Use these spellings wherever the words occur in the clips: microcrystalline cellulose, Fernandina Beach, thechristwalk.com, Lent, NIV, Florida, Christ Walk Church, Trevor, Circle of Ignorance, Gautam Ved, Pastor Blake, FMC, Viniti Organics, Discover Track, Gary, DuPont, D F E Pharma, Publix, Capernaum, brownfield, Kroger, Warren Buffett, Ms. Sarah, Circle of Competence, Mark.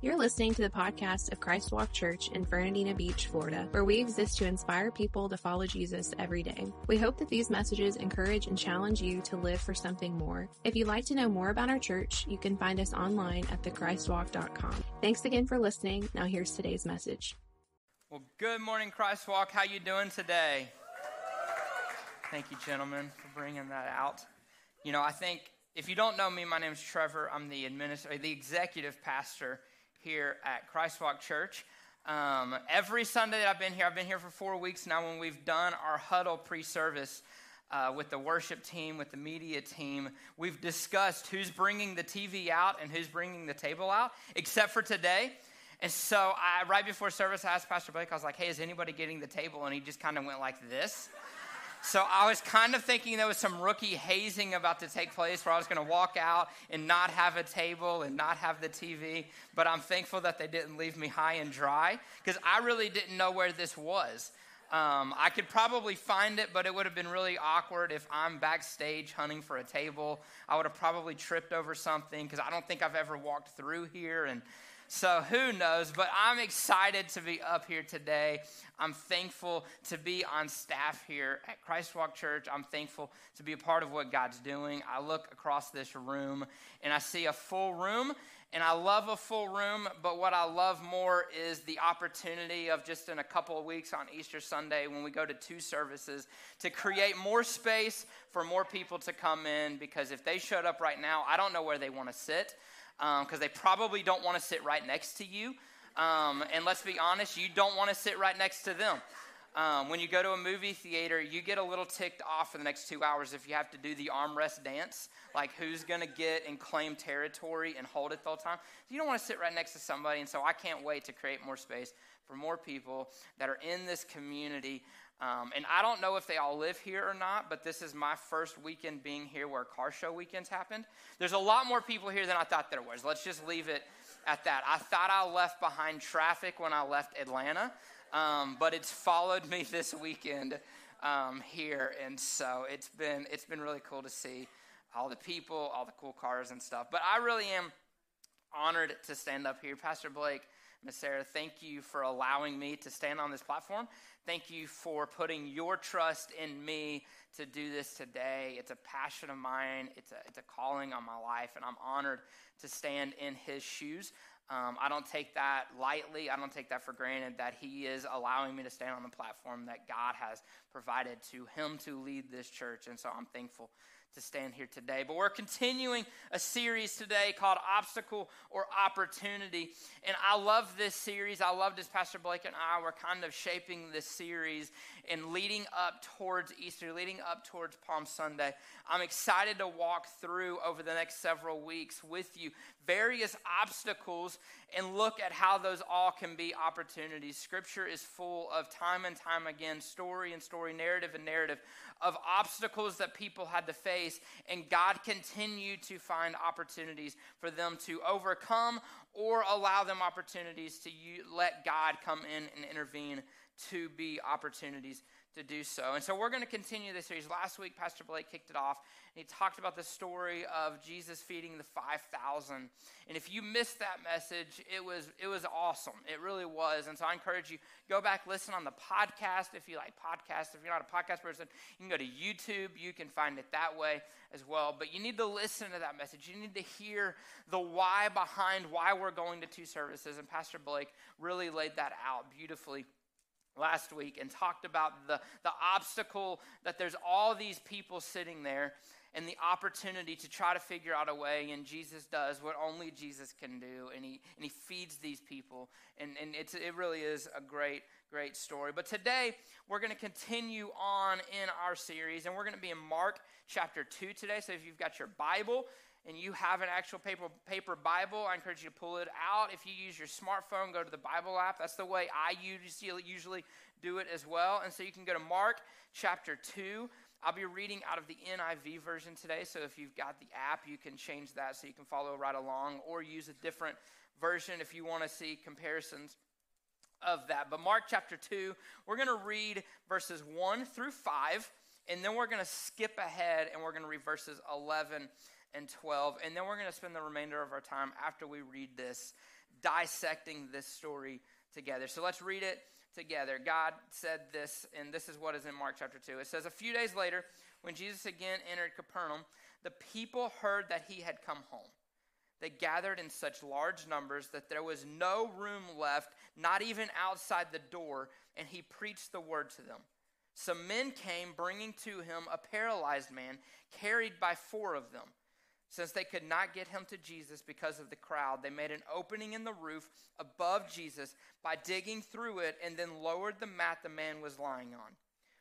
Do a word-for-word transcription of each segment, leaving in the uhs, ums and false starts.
You're listening to the podcast of Christ Walk Church in Fernandina Beach, Florida, where we exist to inspire people to follow Jesus every day. We hope that these messages encourage and challenge you to live for something more. If you'd like to know more about our church, you can find us online at the christ walk dot com. Thanks again for listening. Now here's today's message. Well, good morning, Christ Walk. How you doing today? Thank you, gentlemen, for bringing that out. You know, I think if you don't know me, my name is Trevor. I'm the administ- the executive pastor here at Christ Walk Church. Um, every Sunday that I've been here, I've been here for four weeks now. When we've done our huddle pre-service uh, with the worship team, with the media team, we've discussed who's bringing the T V out and who's bringing the table out, except for today. And so I, right before service, I asked Pastor Blake, I was like, hey, is anybody getting the table? And he just kind of went like this. So I was kind of thinking there was some rookie hazing about to take place where I was going to walk out and not have a table and not have the T V, but I'm thankful that they didn't leave me high and dry because I really didn't know where this was. Um, I could probably find it, but it would have been really awkward if I'm backstage hunting for a table. I would have probably tripped over something because I don't think I've ever walked through here, and so who knows, but I'm excited to be up here today. I'm thankful to be on staff here at Christ Walk Church. I'm thankful to be a part of what God's doing. I look across this room and I see a full room, and I love a full room, but what I love more is the opportunity of just in a couple of weeks on Easter Sunday when we go to two services to create more space for more people to come in, because if they showed up right now, I don't know where they want to sit. Because um, they probably don't want to sit right next to you. Um, and let's be honest, you don't want to sit right next to them. Um, when you go to a movie theater, you get a little ticked off for the next two hours if you have to do the armrest dance. Like, who's going to get and claim territory and hold it the whole time? You don't want to sit right next to somebody. And so I can't wait to create more space for more people that are in this community. Um, and I don't know if they all live here or not, but this is my first weekend being here where car show weekends happened. There's a lot more people here than I thought there was. Let's just leave it at that. I thought I left behind traffic when I left Atlanta, um, but it's followed me this weekend um, here. And so it's been it's been really cool to see all the people, all the cool cars and stuff. But I really am honored to stand up here. Pastor Blake, Miz Sarah, thank you for allowing me to stand on this platform. Thank you for putting your trust in me to do this today. It's a passion of mine. It's a, it's a calling on my life, and I'm honored to stand in his shoes. Um, I don't take that lightly. I don't take that for granted that he is allowing me to stand on the platform that God has provided to him to lead this church, and so I'm thankful to stand here today. But we're continuing a series today called Obstacle or Opportunity. And I love this series. I love this. Pastor Blake and I were kind of shaping this series and leading up towards Easter, leading up towards Palm Sunday. I'm excited to walk through over the next several weeks with you various obstacles and look at how those all can be opportunities. Scripture is full of time and time again, story and story, narrative and narrative of obstacles that people had to face. And God continued to find opportunities for them to overcome or allow them opportunities to you, let God come in and intervene to be opportunities to do so. And so we're going to continue this series. Last week, Pastor Blake kicked it off, and he talked about the story of Jesus feeding the five thousand. And if you missed that message, it was it was awesome. It really was. And so I encourage you, go back, listen on the podcast if you like podcasts. If you're not a podcast person, you can go to YouTube. You can find it that way as well. But you need to listen to that message. You need to hear the why behind why we're going to two services. And Pastor Blake really laid that out beautifully last week and talked about the, the obstacle that there's all these people sitting there and the opportunity to try to figure out a way, and Jesus does what only Jesus can do, and he and he feeds these people, and, and it's, it really is a great, great story. But today, we're going to continue on in our series, and we're going to be in Mark chapter two today, so if you've got your Bible and you have an actual paper paper Bible, I encourage you to pull it out. If you use your smartphone, go to the Bible app. That's the way I usually do it as well. And so you can go to Mark chapter two. I'll be reading out of the N I V version today. So if you've got the app, you can change that so you can follow right along, or use a different version if you want to see comparisons of that. But Mark chapter two, we're going to read verses one through five, and then we're going to skip ahead and we're going to read verses eleven and twelve. And then we're going to spend the remainder of our time after we read this, dissecting this story together. So let's read it together. God said this, and this is what is in Mark chapter two. It says, a few days later, when Jesus again entered Capernaum, the people heard that he had come home. They gathered in such large numbers that there was no room left, not even outside the door, and he preached the word to them. Some men came, bringing to him a paralyzed man, carried by four of them. Since they could not get him to Jesus because of the crowd, they made an opening in the roof above Jesus by digging through it and then lowered the mat the man was lying on.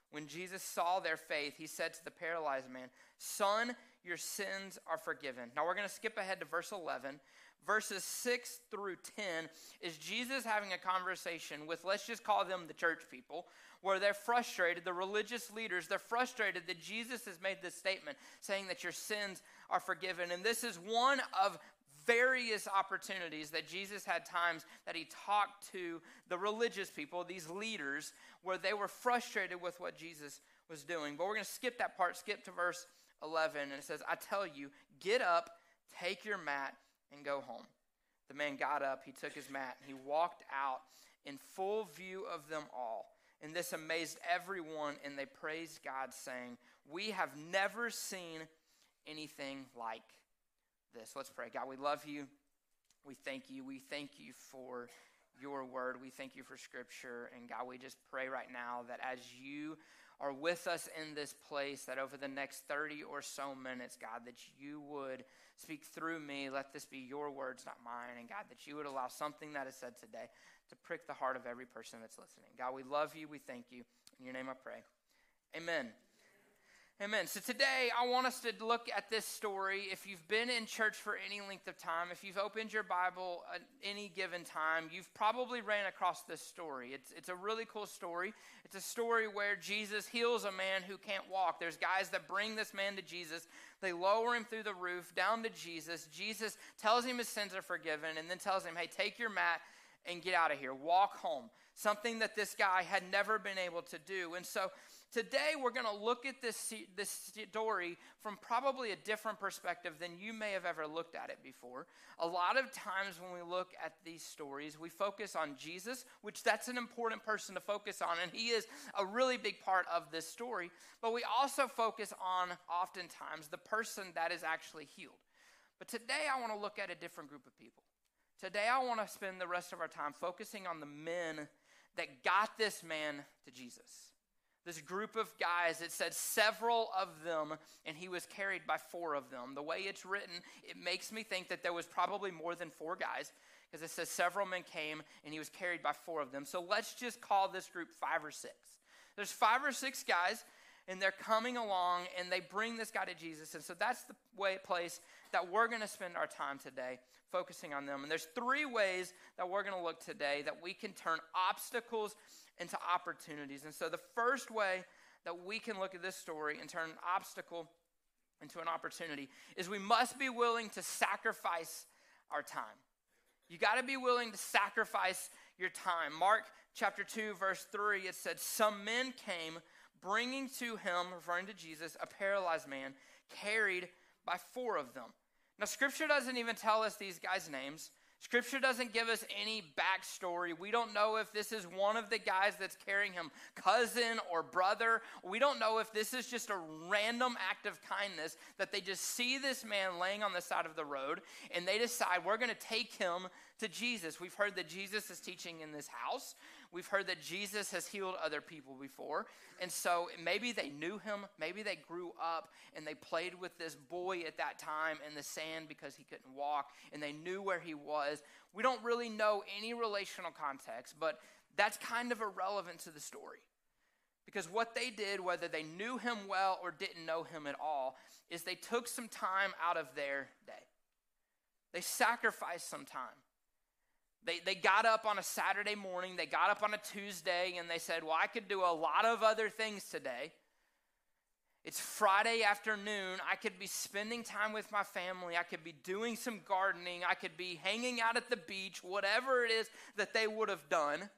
When Jesus saw their faith, he said to the paralyzed man, "Son, your sins are forgiven." Now we're going to skip ahead to verse eleven. Verses six through ten is Jesus having a conversation with, let's just call them the church people, where they're frustrated, the religious leaders, they're frustrated that Jesus has made this statement saying that your sins are forgiven. And this is one of various opportunities that Jesus had times that he talked to the religious people, these leaders, where they were frustrated with what Jesus was doing. But we're going to skip that part, skip to verse eleven, and it says, I tell you, get up, take your mat, and go home. The man got up, he took his mat, and he walked out in full view of them all. And this amazed everyone, and they praised God, saying, we have never seen anything like this. Let's pray. God, we love you. We thank you. We thank you for your word. We thank you for scripture. And God, we just pray right now that as you are with us in this place, that over the next thirty or so minutes, God, that you would speak through me. Let this be your words, not mine. And God, that you would allow something that is said today to prick the heart of every person that's listening. God, we love you. We thank you. In your name I pray. Amen. Amen. So today I want us to look at this story. If you've been in church for any length of time, if you've opened your Bible at any given time, you've probably ran across this story. It's it's a really cool story. It's a story where Jesus heals a man who can't walk. There's guys that bring this man to Jesus. They lower him through the roof down to Jesus. Jesus tells him his sins are forgiven and then tells him, hey, take your mat and get out of here. Walk home. Something that this guy had never been able to do. And so today, we're going to look at this, this story from probably a different perspective than you may have ever looked at it before. A lot of times when we look at these stories, we focus on Jesus, which that's an important person to focus on, and he is a really big part of this story. But we also focus on, oftentimes, the person that is actually healed. But today, I want to look at a different group of people. Today, I want to spend the rest of our time focusing on the men that got this man to Jesus. This group of guys, it said several of them, and he was carried by four of them. The way it's written, it makes me think that there was probably more than four guys, because it says several men came, and he was carried by four of them. So let's just call this group five or six. There's five or six guys, and they're coming along, and they bring this guy to Jesus. And so that's the way place that we're going to spend our time today, focusing on them. And there's three ways that we're going to look today that we can turn obstacles into opportunities. And so the first way that we can look at this story and turn an obstacle into an opportunity is we must be willing to sacrifice our time. You got to be willing to sacrifice your time. Mark chapter two, verse three, it said, some men came bringing to him, referring to Jesus, a paralyzed man carried by four of them. Now, scripture doesn't even tell us these guys' names. Scripture doesn't give us any backstory. We don't know if this is one of the guys that's carrying him, cousin or brother. We don't know if this is just a random act of kindness that they just see this man laying on the side of the road and they decide we're going to take him to Jesus. We've heard that Jesus is teaching in this house. We've heard that Jesus has healed other people before. And so maybe they knew him. Maybe they grew up and they played with this boy at that time in the sand because he couldn't walk and they knew where he was. We don't really know any relational context, but that's kind of irrelevant to the story. Because what they did, whether they knew him well or didn't know him at all, is they took some time out of their day. They sacrificed some time. They, they got up on a Saturday morning, they got up on a Tuesday, and they said, well, I could do a lot of other things today. It's Friday afternoon. I could be spending time with my family. I could be doing some gardening. I could be hanging out at the beach, whatever it is that they would have done.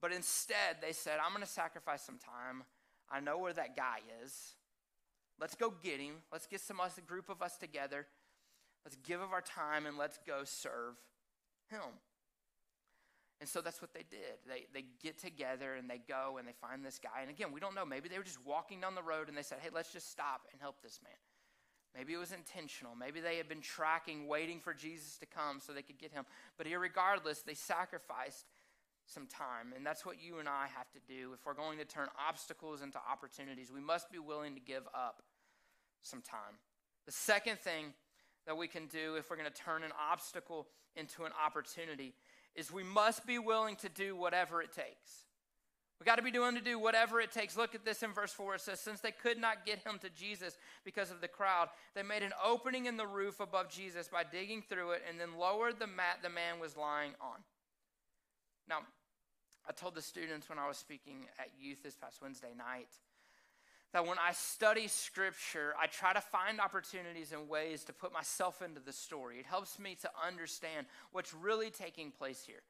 But instead, they said, I'm going to sacrifice some time. I know where that guy is. Let's go get him. Let's get some us, a group of us together. Let's give of our time and let's go serve him. And so that's what they did. They they get together and they go and they find this guy. And again, we don't know. Maybe they were just walking down the road and they said, hey, let's just stop and help this man. Maybe it was intentional. Maybe they had been tracking, waiting for Jesus to come so they could get him. But irregardless, they sacrificed some time. And that's what you and I have to do. If we're going to turn obstacles into opportunities, we must be willing to give up some time. The second thing that we can do if we're going to turn an obstacle into an opportunity is we must be willing to do whatever it takes. We got to be willing to do whatever it takes. Look at this in verse four. It says, since they could not get him to Jesus because of the crowd, they made an opening in the roof above Jesus by digging through it and then lowered the mat the man was lying on. Now, I told the students when I was speaking at youth this past Wednesday night that when I study Scripture, I try to find opportunities and ways to put myself into the story. It helps me to understand what's really taking place here.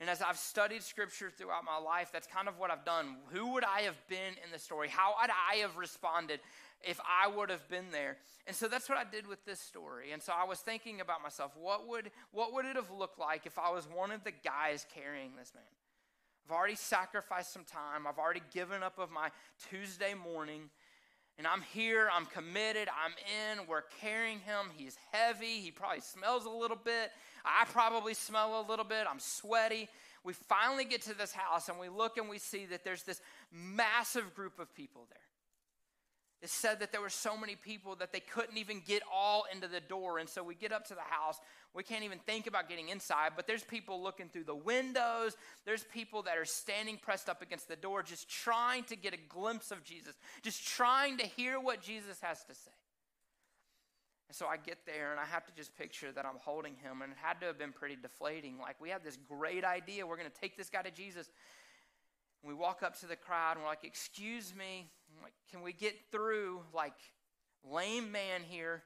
And as I've studied Scripture throughout my life, that's kind of what I've done. Who would I have been in the story? How would I have responded if I would have been there? And so that's what I did with this story. And so I was thinking about myself, what would, what would it have looked like if I was one of the guys carrying this man? I've already sacrificed some time. I've already given up of my Tuesday morning. And I'm here. I'm committed. I'm in. We're carrying him. He's heavy. He probably smells a little bit. I probably smell a little bit. I'm sweaty. We finally get to this house, and we look, and we see that there's this massive group of people there. It said that there were so many people that they couldn't even get all into the door. And so we get up to the house. We can't even think about getting inside, but there's people looking through the windows. There's people that are standing pressed up against the door, just trying to get a glimpse of Jesus, just trying to hear what Jesus has to say. And so I get there, and I have to just picture that I'm holding him, and it had to have been pretty deflating. Like, we have this great idea. We're going to take this guy to Jesus. And we walk up to the crowd, and we're like, excuse me, like, can we get through, like, lame man here?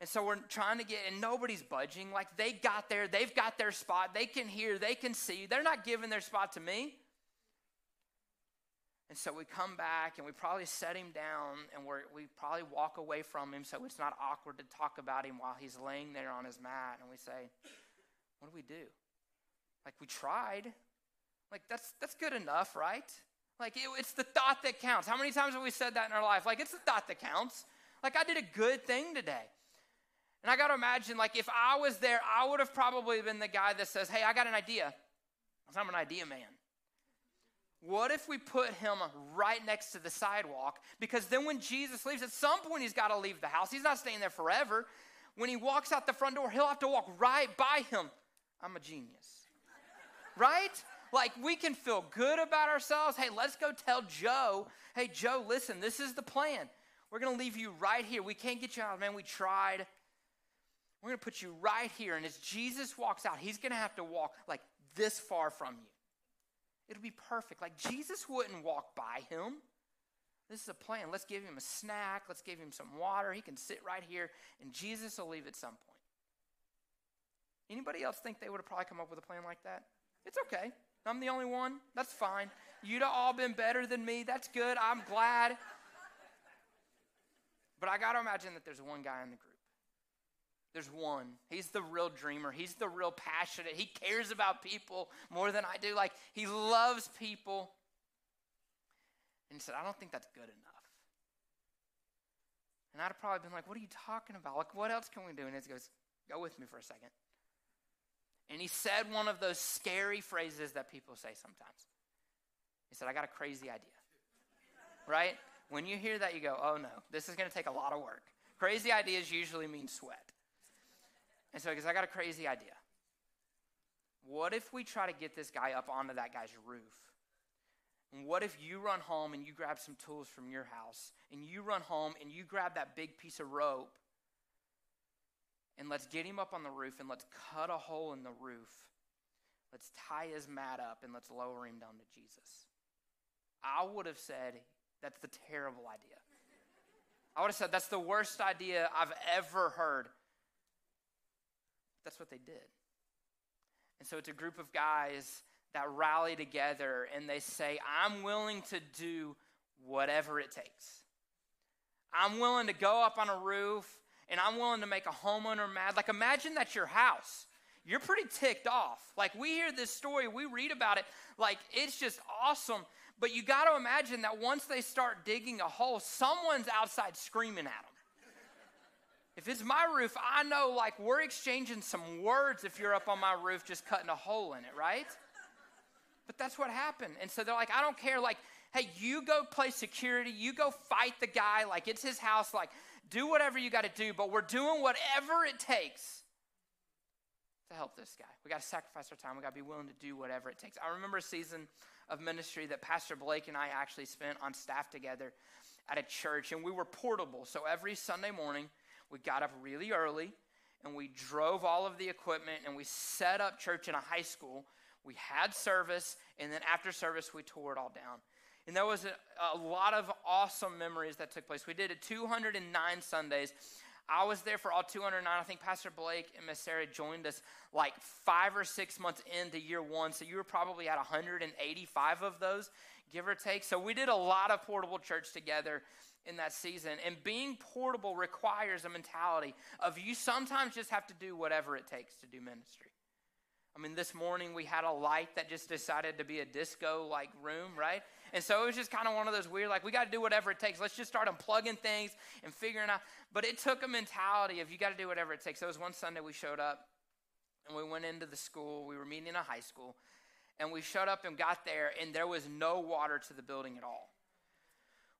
And so we're trying to get, and nobody's budging. Like, they got there. They've got their spot. They can hear. They can see. They're not giving their spot to me. And so we come back, and we probably set him down, and we're, we probably walk away from him so it's not awkward to talk about him while he's laying there on his mat. And we say, what do we do? Like, we tried. Like, that's that's good enough, right? Like, it, it's the thought that counts. How many times have we said that in our life? Like, it's the thought that counts. Like, I did a good thing today. And I got to imagine, like, if I was there, I would have probably been the guy that says, hey, I got an idea. I'm an idea man. What if we put him right next to the sidewalk? Because then when Jesus leaves, at some point he's got to leave the house. He's not staying there forever. When he walks out the front door, he'll have to walk right by him. I'm a genius. Right? Like, we can feel good about ourselves. Hey, let's go tell Joe, hey, Joe, listen, this is the plan. We're going to leave you right here. We can't get you out, man. We tried. We're going to put you right here. And as Jesus walks out, he's going to have to walk, like, this far from you. It'll be perfect. Like, Jesus wouldn't walk by him. This is a plan. Let's give him a snack. Let's give him some water. He can sit right here, and Jesus will leave at some point. Anybody else think they would have probably come up with a plan like that? It's okay. I'm the only one. That's fine. You'd have all been better than me. That's good. I'm glad. But I got to imagine that there's one guy in the group. There's one. He's the real dreamer. He's the real passionate. He cares about people more than I do. Like, he loves people. And he said, I don't think that's good enough. And I'd have probably been like, what are you talking about? Like, what else can we do? And he goes, go with me for a second. And he said one of those scary phrases that people say sometimes. He said, I got a crazy idea. Right? When you hear that, you go, oh, no, this is going to take a lot of work. Crazy ideas usually mean sweat. And so he goes, I got a crazy idea. What if we try to get this guy up onto that guy's roof? And what if you run home and you grab some tools from your house, and you run home and you grab that big piece of rope, and let's get him up on the roof, and let's cut a hole in the roof. Let's tie his mat up, and let's lower him down to Jesus. I would have said, that's the terrible idea. I would have said, that's the worst idea I've ever heard. That's what they did. And so it's a group of guys that rally together, and they say, I'm willing to do whatever it takes. I'm willing to go up on a roof, and I'm willing to make a homeowner mad. Like, imagine that's your house. You're pretty ticked off. Like, we hear this story, we read about it. Like, it's just awesome. But you got to imagine that once they start digging a hole, someone's outside screaming at them. If it's my roof, I know, like, we're exchanging some words if you're up on my roof just cutting a hole in it, right? But that's what happened. And so they're like, I don't care. Like, hey, you go play security. You go fight the guy. Like, it's his house. Like, do whatever you got to do. But we're doing whatever it takes to help this guy. We got to sacrifice our time. We got to be willing to do whatever it takes. I remember a season of ministry that Pastor Blake and I actually spent on staff together at a church. And we were portable. So every Sunday morning, we got up really early, and we drove all of the equipment, and we set up church in a high school. We had service, and then after service, we tore it all down. And there was a, a lot of awesome memories that took place. We did it two hundred nine Sundays. I was there for all two hundred nine. I think Pastor Blake and Miz Sarah joined us like five or six months into year one, so you were probably at one hundred eighty-five of those, give or take. So we did a lot of portable church together in that season. And being portable requires a mentality of you sometimes just have to do whatever it takes to do ministry. I mean, this morning we had a light that just decided to be a disco-like room, right? And so it was just kind of one of those weird, like, we got to do whatever it takes. Let's just start unplugging things and figuring out. But it took a mentality of you got to do whatever it takes. There was one Sunday we showed up and we went into the school. We were meeting in a high school. And we showed up and got there, and there was no water to the building at all.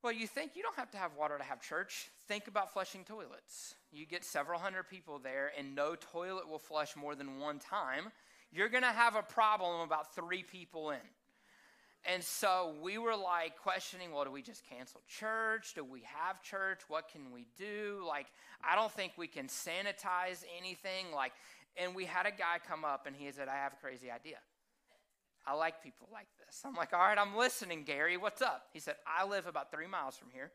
Well, you think you don't have to have water to have church. Think about flushing toilets. You get several hundred people there, and no toilet will flush more than one time. You're going to have a problem about three people in. And so we were like questioning, well, do we just cancel church? Do we have church? What can we do? Like, I don't think we can sanitize anything. Like, and we had a guy come up, and he said, I have a crazy idea. I like people like this. I'm like, all right, I'm listening, Gary. What's up? He said, I live about three miles from here.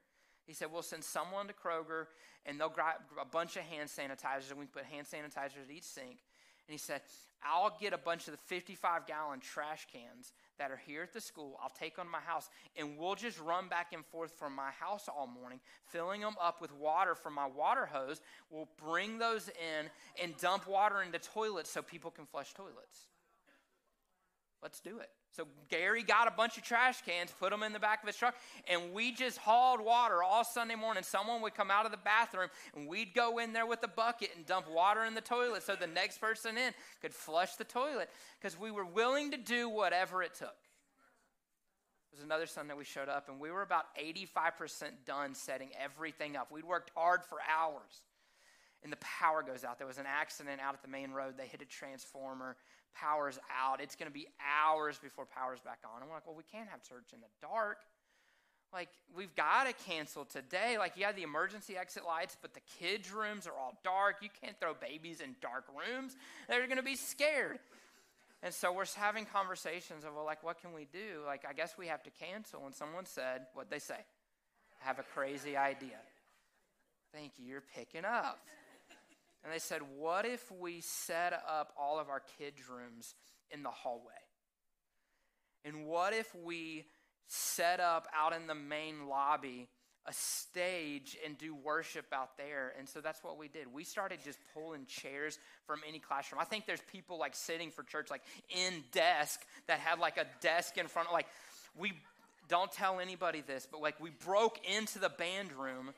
He said, we'll send someone to Kroger, and they'll grab a bunch of hand sanitizers, and we put hand sanitizers at each sink. And he said, I'll get a bunch of the fifty-five gallon trash cans that are here at the school. I'll take them to my house, and we'll just run back and forth from my house all morning, filling them up with water from my water hose. We'll bring those in and dump water into toilets so people can flush toilets. Let's do it. So Gary got a bunch of trash cans, put them in the back of his truck, and we just hauled water all Sunday morning. Someone would come out of the bathroom, and we'd go in there with a bucket and dump water in the toilet so the next person in could flush the toilet because we were willing to do whatever it took. It was another Sunday we showed up, and we were about eighty-five percent done setting everything up. We'd worked hard for hours, and the power goes out. There was an accident out at the main road. They hit a transformer. Power's out. It's going to be hours before power's back on. And we're like, well, we can't have church in the dark. Like, we've got to cancel today. Like, you have the emergency exit lights, but the kids' rooms are all dark. You can't throw babies in dark rooms. They're going to be scared. And so we're having conversations of, well, like, what can we do? Like, I guess we have to cancel. And someone said, what'd they say? I have a crazy idea. Thank you. You're picking up. And they said, what if we set up all of our kids' rooms in the hallway? And what if we set up out in the main lobby a stage and do worship out there? And so that's what we did. We started just pulling chairs from any classroom. I think there's people like sitting for church like in desk that had like a desk in front. Like, we don't tell anybody this, but like we broke into the band room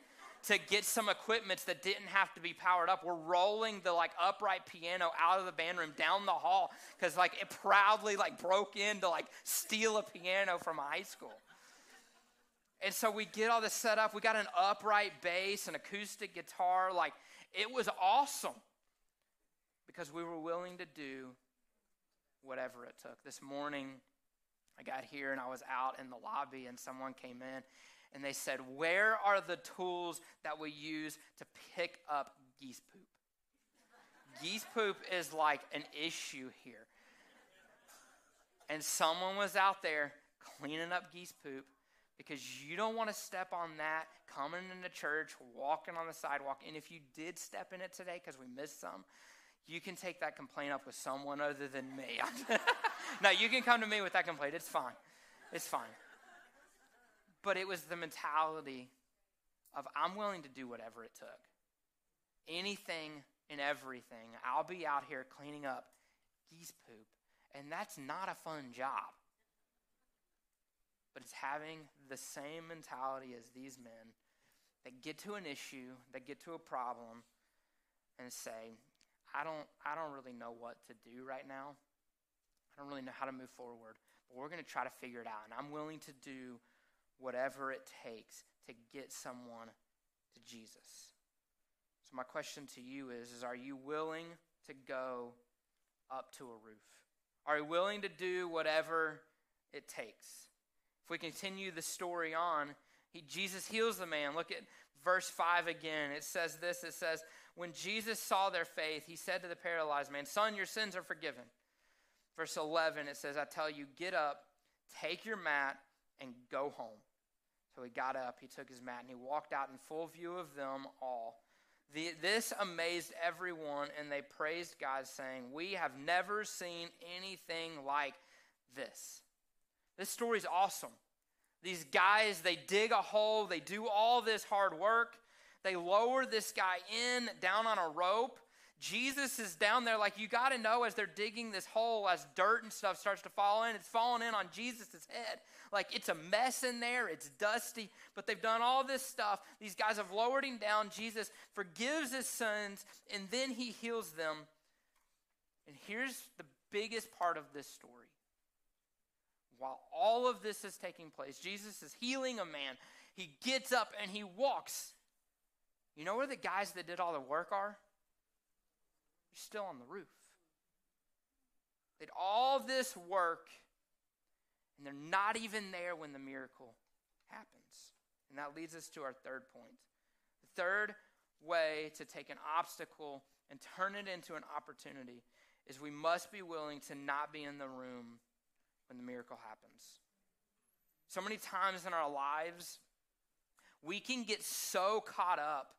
to get some equipment that didn't have to be powered up. We're rolling the like upright piano out of the band room down the hall because like it proudly like broke in to like steal a piano from a high school. And so we get all this set up. We got an upright bass, an acoustic guitar. Like, it was awesome because we were willing to do whatever it took. This morning I got here and I was out in the lobby and someone came in. And they said, where are the tools that we use to pick up geese poop? Geese poop is like an issue here. And someone was out there cleaning up geese poop because you don't want to step on that coming into church, walking on the sidewalk. And if you did step in it today because we missed some, you can take that complaint up with someone other than me. No, you can come to me with that complaint. It's fine. It's fine. But it was the mentality of I'm willing to do whatever it took. Anything and everything. I'll be out here cleaning up geese poop. And that's not a fun job. But it's having the same mentality as these men that get to an issue, that get to a problem, and say, I don't, I don't really know what to do right now. I don't really know how to move forward. But we're going to try to figure it out. And I'm willing to do whatever it takes to get someone to Jesus. So my question to you is, is are you willing to go up to a roof? Are you willing to do whatever it takes? If we continue the story on, he, Jesus heals the man. Look at verse five again. It says this, it says, when Jesus saw their faith, he said to the paralyzed man, son, your sins are forgiven. Verse eleven, it says, I tell you, get up, take your mat, and go home. So he got up, he took his mat, and he walked out in full view of them all. The, this amazed everyone, and they praised God, saying, we have never seen anything like this. This story is awesome. These guys, they dig a hole, they do all this hard work, they lower this guy in, down on a rope. Jesus is down there, like, you got to know, as they're digging this hole, as dirt and stuff starts to fall in, it's falling in on Jesus' head. Like, it's a mess in there, it's dusty, but they've done all this stuff. These guys have lowered him down. Jesus forgives his sins, and then he heals them. And here's the biggest part of this story. While all of this is taking place, Jesus is healing a man. He gets up and he walks. You know where the guys that did all the work are? Still on the roof. Did all this work, and they're not even there when the miracle happens. And that leads us to our third point. The third way to take an obstacle and turn it into an opportunity is we must be willing to not be in the room when the miracle happens. So many times in our lives, we can get so caught up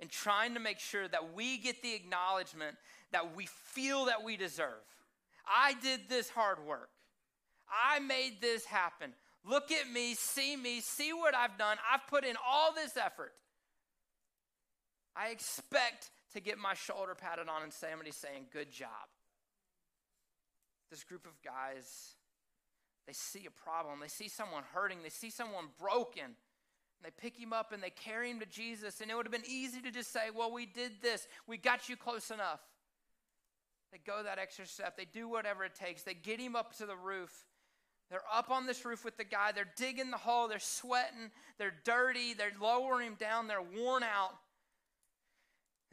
and trying to make sure that we get the acknowledgement that we feel that we deserve. I did this hard work. I made this happen. Look at me, see me, see what I've done. I've put in all this effort. I expect to get my shoulder patted on and somebody saying, good job. This group of guys, they see a problem. They see someone hurting. They see someone broken. They pick him up and they carry him to Jesus. And it would have been easy to just say, well, we did this. We got you close enough. They go that extra step. They do whatever it takes. They get him up to the roof. They're up on this roof with the guy. They're digging the hole. They're sweating. They're dirty. They're lowering him down. They're worn out.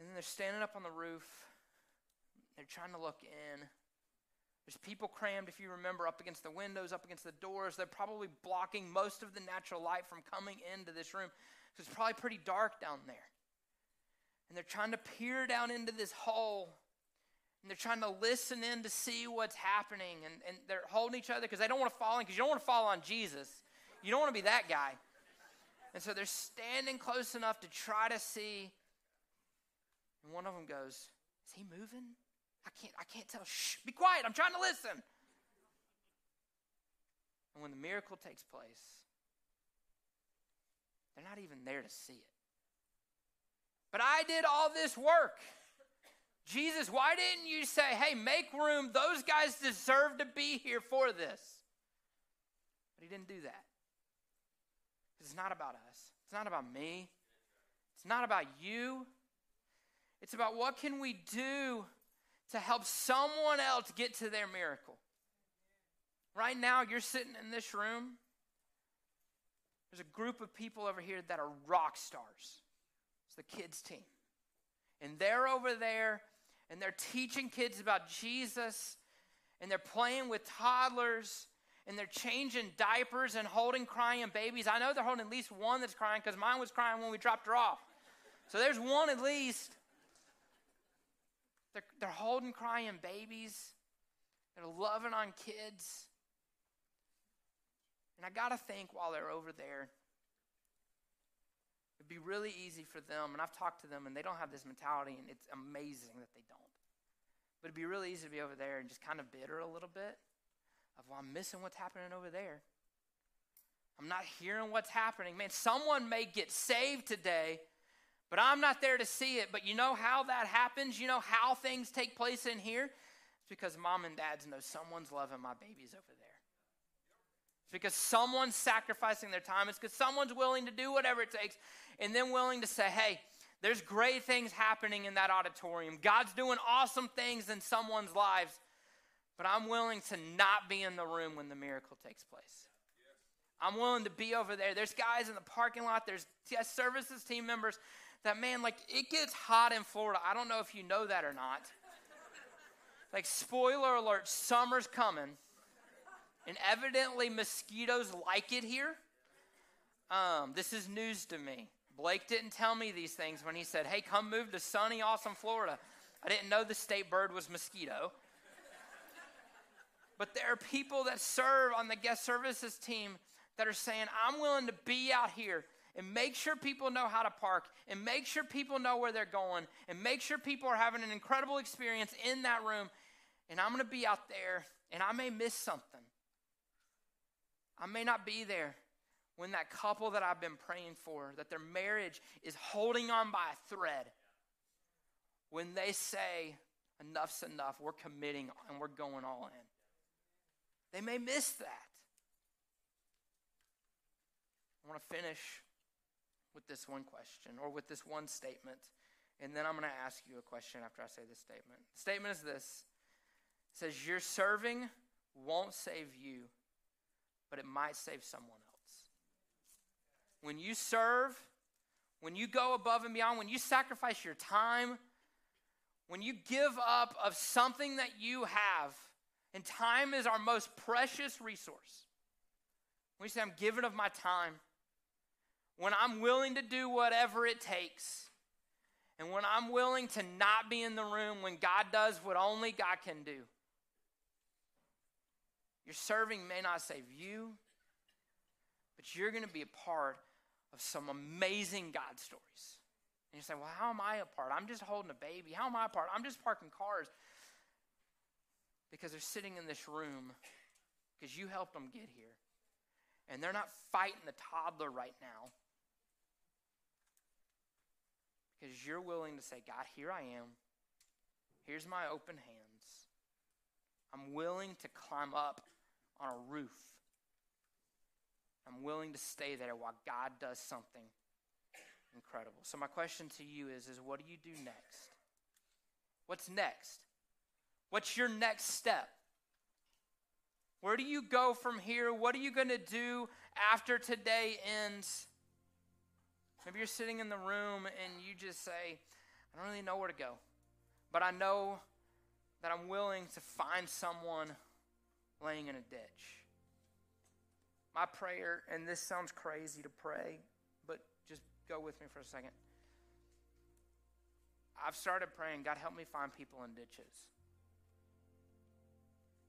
And then they're standing up on the roof. They're trying to look in. There's people crammed, if you remember, up against the windows, up against the doors. They're probably blocking most of the natural light from coming into this room. So it's probably pretty dark down there. And they're trying to peer down into this hole. And they're trying to listen in to see what's happening. And, and they're holding each other because they don't want to fall in, because you don't want to fall on Jesus. You don't want to be that guy. And so they're standing close enough to try to see. And one of them goes, is he moving? I can't, I can't tell. Shh, be quiet. I'm trying to listen. And when the miracle takes place, they're not even there to see it. But I did all this work. Jesus, why didn't you say, hey, make room. Those guys deserve to be here for this. But he didn't do that. Because it's not about us. It's not about me. It's not about you. It's about what can we do to help someone else get to their miracle. Right now, you're sitting in this room. There's a group of people over here that are rock stars. It's the kids' team. And they're over there, and they're teaching kids about Jesus, and they're playing with toddlers, and they're changing diapers and holding crying babies. I know they're holding at least one that's crying, because mine was crying when we dropped her off. So there's one at least. They're, they're holding crying babies. They're loving on kids. And I got to think, while they're over there, it'd be really easy for them, and I've talked to them, and they don't have this mentality, and it's amazing that they don't. But it'd be really easy to be over there and just kind of bitter a little bit of, well, I'm missing what's happening over there. I'm not hearing what's happening. Man, someone may get saved today, but I'm not there to see it. But you know how that happens? You know how things take place in here? It's because mom and dads know someone's loving my babies over there. It's because someone's sacrificing their time. It's because someone's willing to do whatever it takes and then willing to say, hey, there's great things happening in that auditorium. God's doing awesome things in someone's lives, but I'm willing to not be in the room when the miracle takes place. I'm willing to be over there. There's guys in the parking lot. There's services team members that, man, like, it gets hot in Florida. I don't know if you know that or not. Like, spoiler alert, summer's coming. And evidently mosquitoes like it here. Um, this is news to me. Blake didn't tell me these things when he said, hey, come move to sunny, awesome Florida. I didn't know the state bird was mosquito. But there are people that serve on the guest services team that are saying, I'm willing to be out here and make sure people know how to park and make sure people know where they're going and make sure people are having an incredible experience in that room. And I'm going to be out there, and I may miss something. I may not be there when that couple that I've been praying for, that their marriage is holding on by a thread, when they say, enough's enough, we're committing and we're going all in. They may miss that. I want to finish with this one question, or with this one statement, and then I'm going to ask you a question after I say this statement. The statement is this. It says, your serving won't save you, but it might save someone else. When you serve, when you go above and beyond, when you sacrifice your time, when you give up of something that you have, and time is our most precious resource. When you say, I'm giving of my time, when I'm willing to do whatever it takes, and when I'm willing to not be in the room when God does what only God can do, your serving may not save you, but you're going to be a part of some amazing God stories. And you say, well, how am I a part? I'm just holding a baby. How am I a part? I'm just parking cars. Because they're sitting in this room because you helped them get here. And they're not fighting the toddler right now. Because you're willing to say, God, here I am. Here's my open hands. I'm willing to climb up on a roof. I'm willing to stay there while God does something incredible. So my question to you is, is what do you do next? What's next? What's your next step? Where do you go from here? What are you going to do after today ends? Maybe you're sitting in the room and you just say, I don't really know where to go, but I know that I'm willing to find someone laying in a ditch. My prayer, and this sounds crazy to pray, but just go with me for a second. I've started praying, God, help me find people in ditches.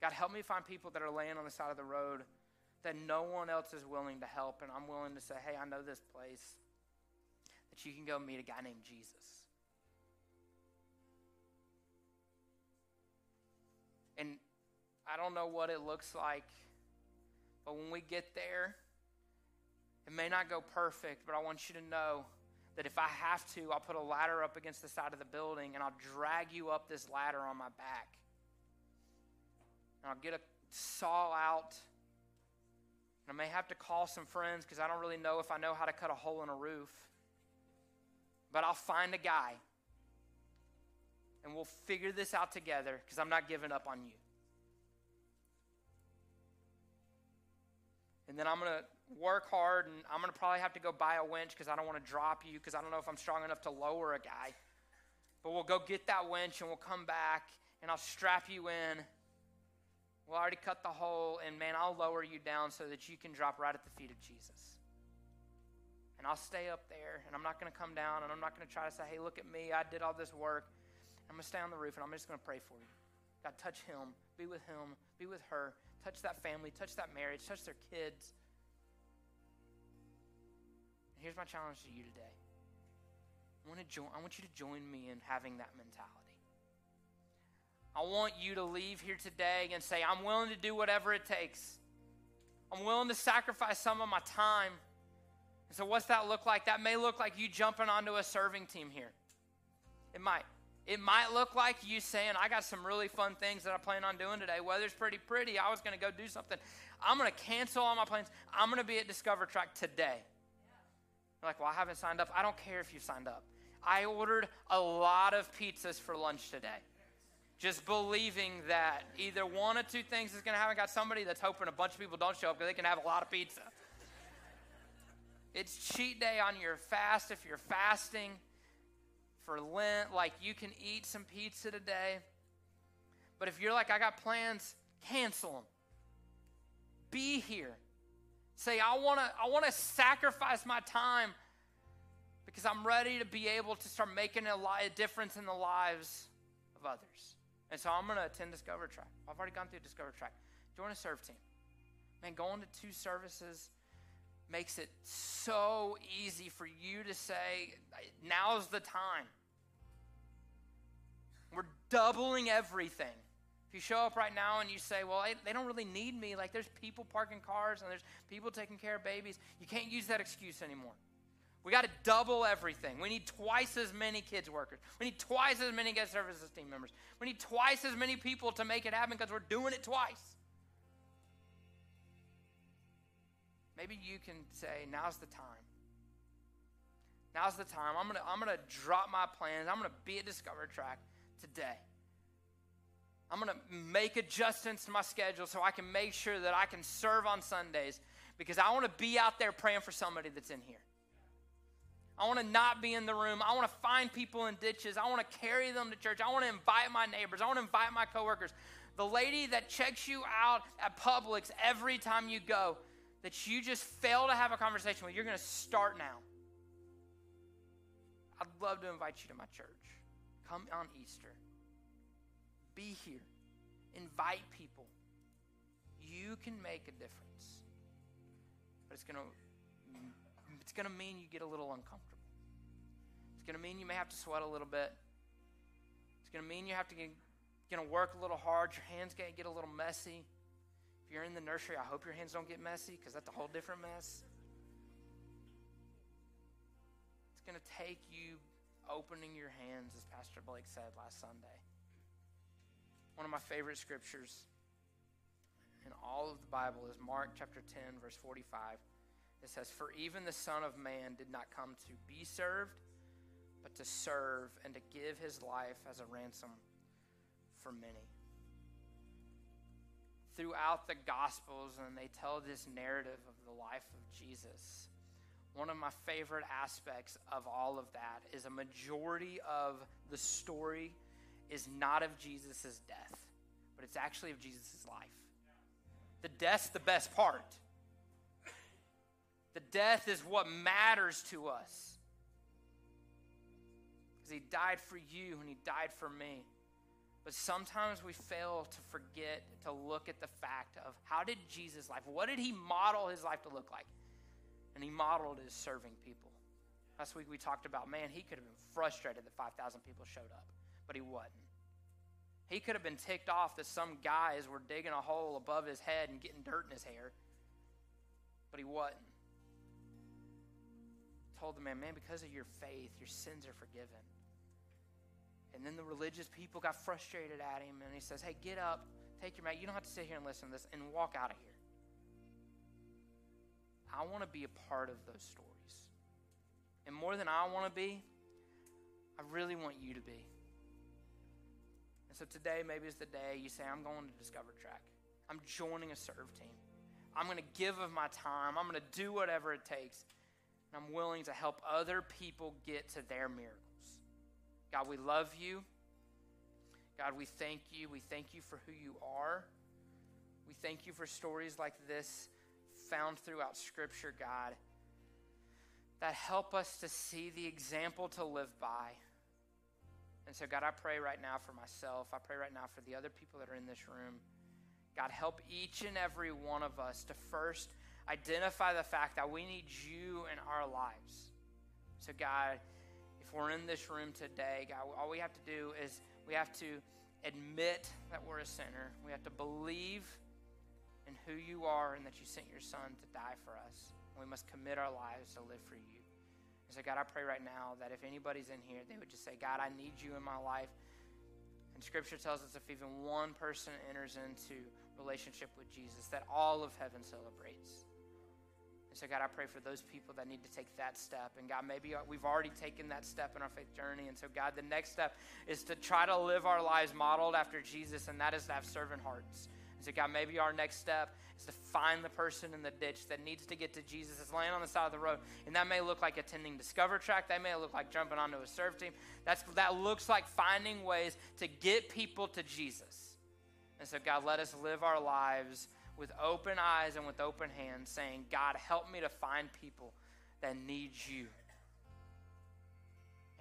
God, help me find people that are laying on the side of the road that no one else is willing to help. And I'm willing to say, hey, I know this place that you can go meet a guy named Jesus. And I don't know what it looks like, but when we get there, it may not go perfect, but I want you to know that if I have to, I'll put a ladder up against the side of the building and I'll drag you up this ladder on my back. And I'll get a saw out. And I may have to call some friends because I don't really know if I know how to cut a hole in a roof. But I'll find a guy. And we'll figure this out together because I'm not giving up on you. And then I'm going to work hard. And I'm going to probably have to go buy a winch because I don't want to drop you because I don't know if I'm strong enough to lower a guy. But we'll go get that winch and we'll come back. And I'll strap you in. Well, I already cut the hole, and man, I'll lower you down so that you can drop right at the feet of Jesus. And I'll stay up there, and I'm not going to come down, and I'm not going to try to say, hey, look at me, I did all this work. I'm going to stay on the roof, and I'm just going to pray for you. God, touch him, be with him, be with her, touch that family, touch that marriage, touch their kids. And here's my challenge to you today. I want to join, I want you to join me in having that mentality. I want you to leave here today and say, I'm willing to do whatever it takes. I'm willing to sacrifice some of my time. And so what's that look like? That may look like you jumping onto a serving team here. It might. It might look like you saying, I got some really fun things that I plan on doing today. Weather's pretty pretty. I was going to go do something. I'm going to cancel all my plans. I'm going to be at Discover Track today. You're like, well, I haven't signed up. I don't care if you've signed up. I ordered a lot of pizzas for lunch today, just believing that either one or two things is going to happen. I got somebody that's hoping a bunch of people don't show up because they can have a lot of pizza. It's cheat day on your fast if you're fasting for Lent. Like, you can eat some pizza today. But if you're like, I got plans, cancel them. Be here. Say, I want to I want to sacrifice my time because I'm ready to be able to start making a, li- a difference in the lives of others. And so I'm going to attend Discover Track. I've already gone through Discover Track. Join a serve team. Man, going to two services makes it so easy for you to say, now's the time. We're doubling everything. If you show up right now and you say, well, they don't really need me. Like, there's people parking cars and there's people taking care of babies. You can't use that excuse anymore. We got to double everything. We need twice as many kids workers. We need twice as many guest services team members. We need twice as many people to make it happen because we're doing it twice. Maybe you can say, now's the time. Now's the time. I'm going to I'm gonna drop my plans. I'm going to be at Discover Track today. I'm going to make adjustments to my schedule so I can make sure that I can serve on Sundays because I want to be out there praying for somebody that's in here. I want to not be in the room. I want to find people in ditches. I want to carry them to church. I want to invite my neighbors. I want to invite my coworkers. The lady that checks you out at Publix every time you go, that you just fail to have a conversation with, you're going to start now. I'd love to invite you to my church. Come on Easter. Be here. Invite people. You can make a difference. But it's going to, it's going to mean you get a little uncomfortable. It's going to mean you may have to sweat a little bit. It's going to mean you have to get, gonna work a little hard. Your hands going to get a little messy. If you're in the nursery, I hope your hands don't get messy because that's a whole different mess. It's going to take you opening your hands, as Pastor Blake said last Sunday. One of my favorite scriptures in all of the Bible is Mark chapter ten, verse forty-five. It says, "For even the Son of Man did not come to be served, but to serve and to give his life as a ransom for many." Throughout the Gospels, and they tell this narrative of the life of Jesus, one of my favorite aspects of all of that is a majority of the story is not of Jesus' death, but it's actually of Jesus' life. The death's the best part. The death is what matters to us. Because he died for you and he died for me. But sometimes we fail to forget to look at the fact of how did Jesus' life, what did he model his life to look like? And he modeled his serving people. Last week we talked about, man, he could have been frustrated that five thousand people showed up, but he wasn't. He could have been ticked off that some guys were digging a hole above his head and getting dirt in his hair, but he wasn't. Told the man, man, because of your faith, your sins are forgiven. And then the religious people got frustrated at him, and he says, hey, get up, take your mat. You don't have to sit here and listen to this, and walk out of here. I want to be a part of those stories. And more than I want to be, I really want you to be. And so today, maybe it's the day you say, I'm going to Discover Track. I'm joining a serve team. I'm going to give of my time. I'm going to do whatever it takes. And I'm willing to help other people get to their miracles. God, we love you. God, we thank you. We thank you for who you are. We thank you for stories like this found throughout Scripture, God, that help us to see the example to live by. And so, God, I pray right now for myself. I pray right now for the other people that are in this room. God, help each and every one of us to first identify the fact that we need you in our lives. So, God, if we're in this room today, God, all we have to do is we have to admit that we're a sinner. We have to believe and who you are, and that you sent your son to die for us. We must commit our lives to live for you. And so, God, I pray right now that if anybody's in here, they would just say, God, I need you in my life. And Scripture tells us if even one person enters into relationship with Jesus, that all of heaven celebrates. And so, God, I pray for those people that need to take that step. And, God, maybe we've already taken that step in our faith journey. And so, God, the next step is to try to live our lives modeled after Jesus, and that is to have servant hearts. So, God, maybe our next step is to find the person in the ditch that needs to get to Jesus, that's laying on the side of the road. And that may look like attending Discover Track. That may look like jumping onto a serve team. That's, that looks like finding ways to get people to Jesus. And so, God, let us live our lives with open eyes and with open hands, saying, God, help me to find people that need you.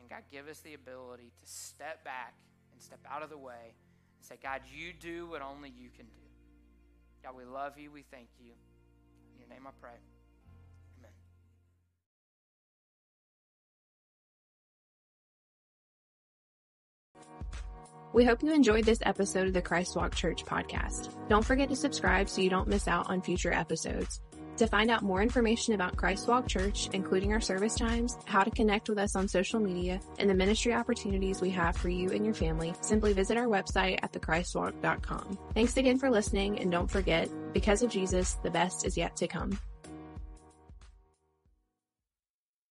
And, God, give us the ability to step back and step out of the way and say, God, you do what only you can do. God, we love you. We thank you. In your name I pray. Amen. We hope you enjoyed this episode of the Christ Walk Church podcast. Don't forget to subscribe so you don't miss out on future episodes. To find out more information about Christ Walk Church, including our service times, how to connect with us on social media, and the ministry opportunities we have for you and your family, simply visit our website at the christ walk dot com. Thanks again for listening, and don't forget, because of Jesus, the best is yet to come.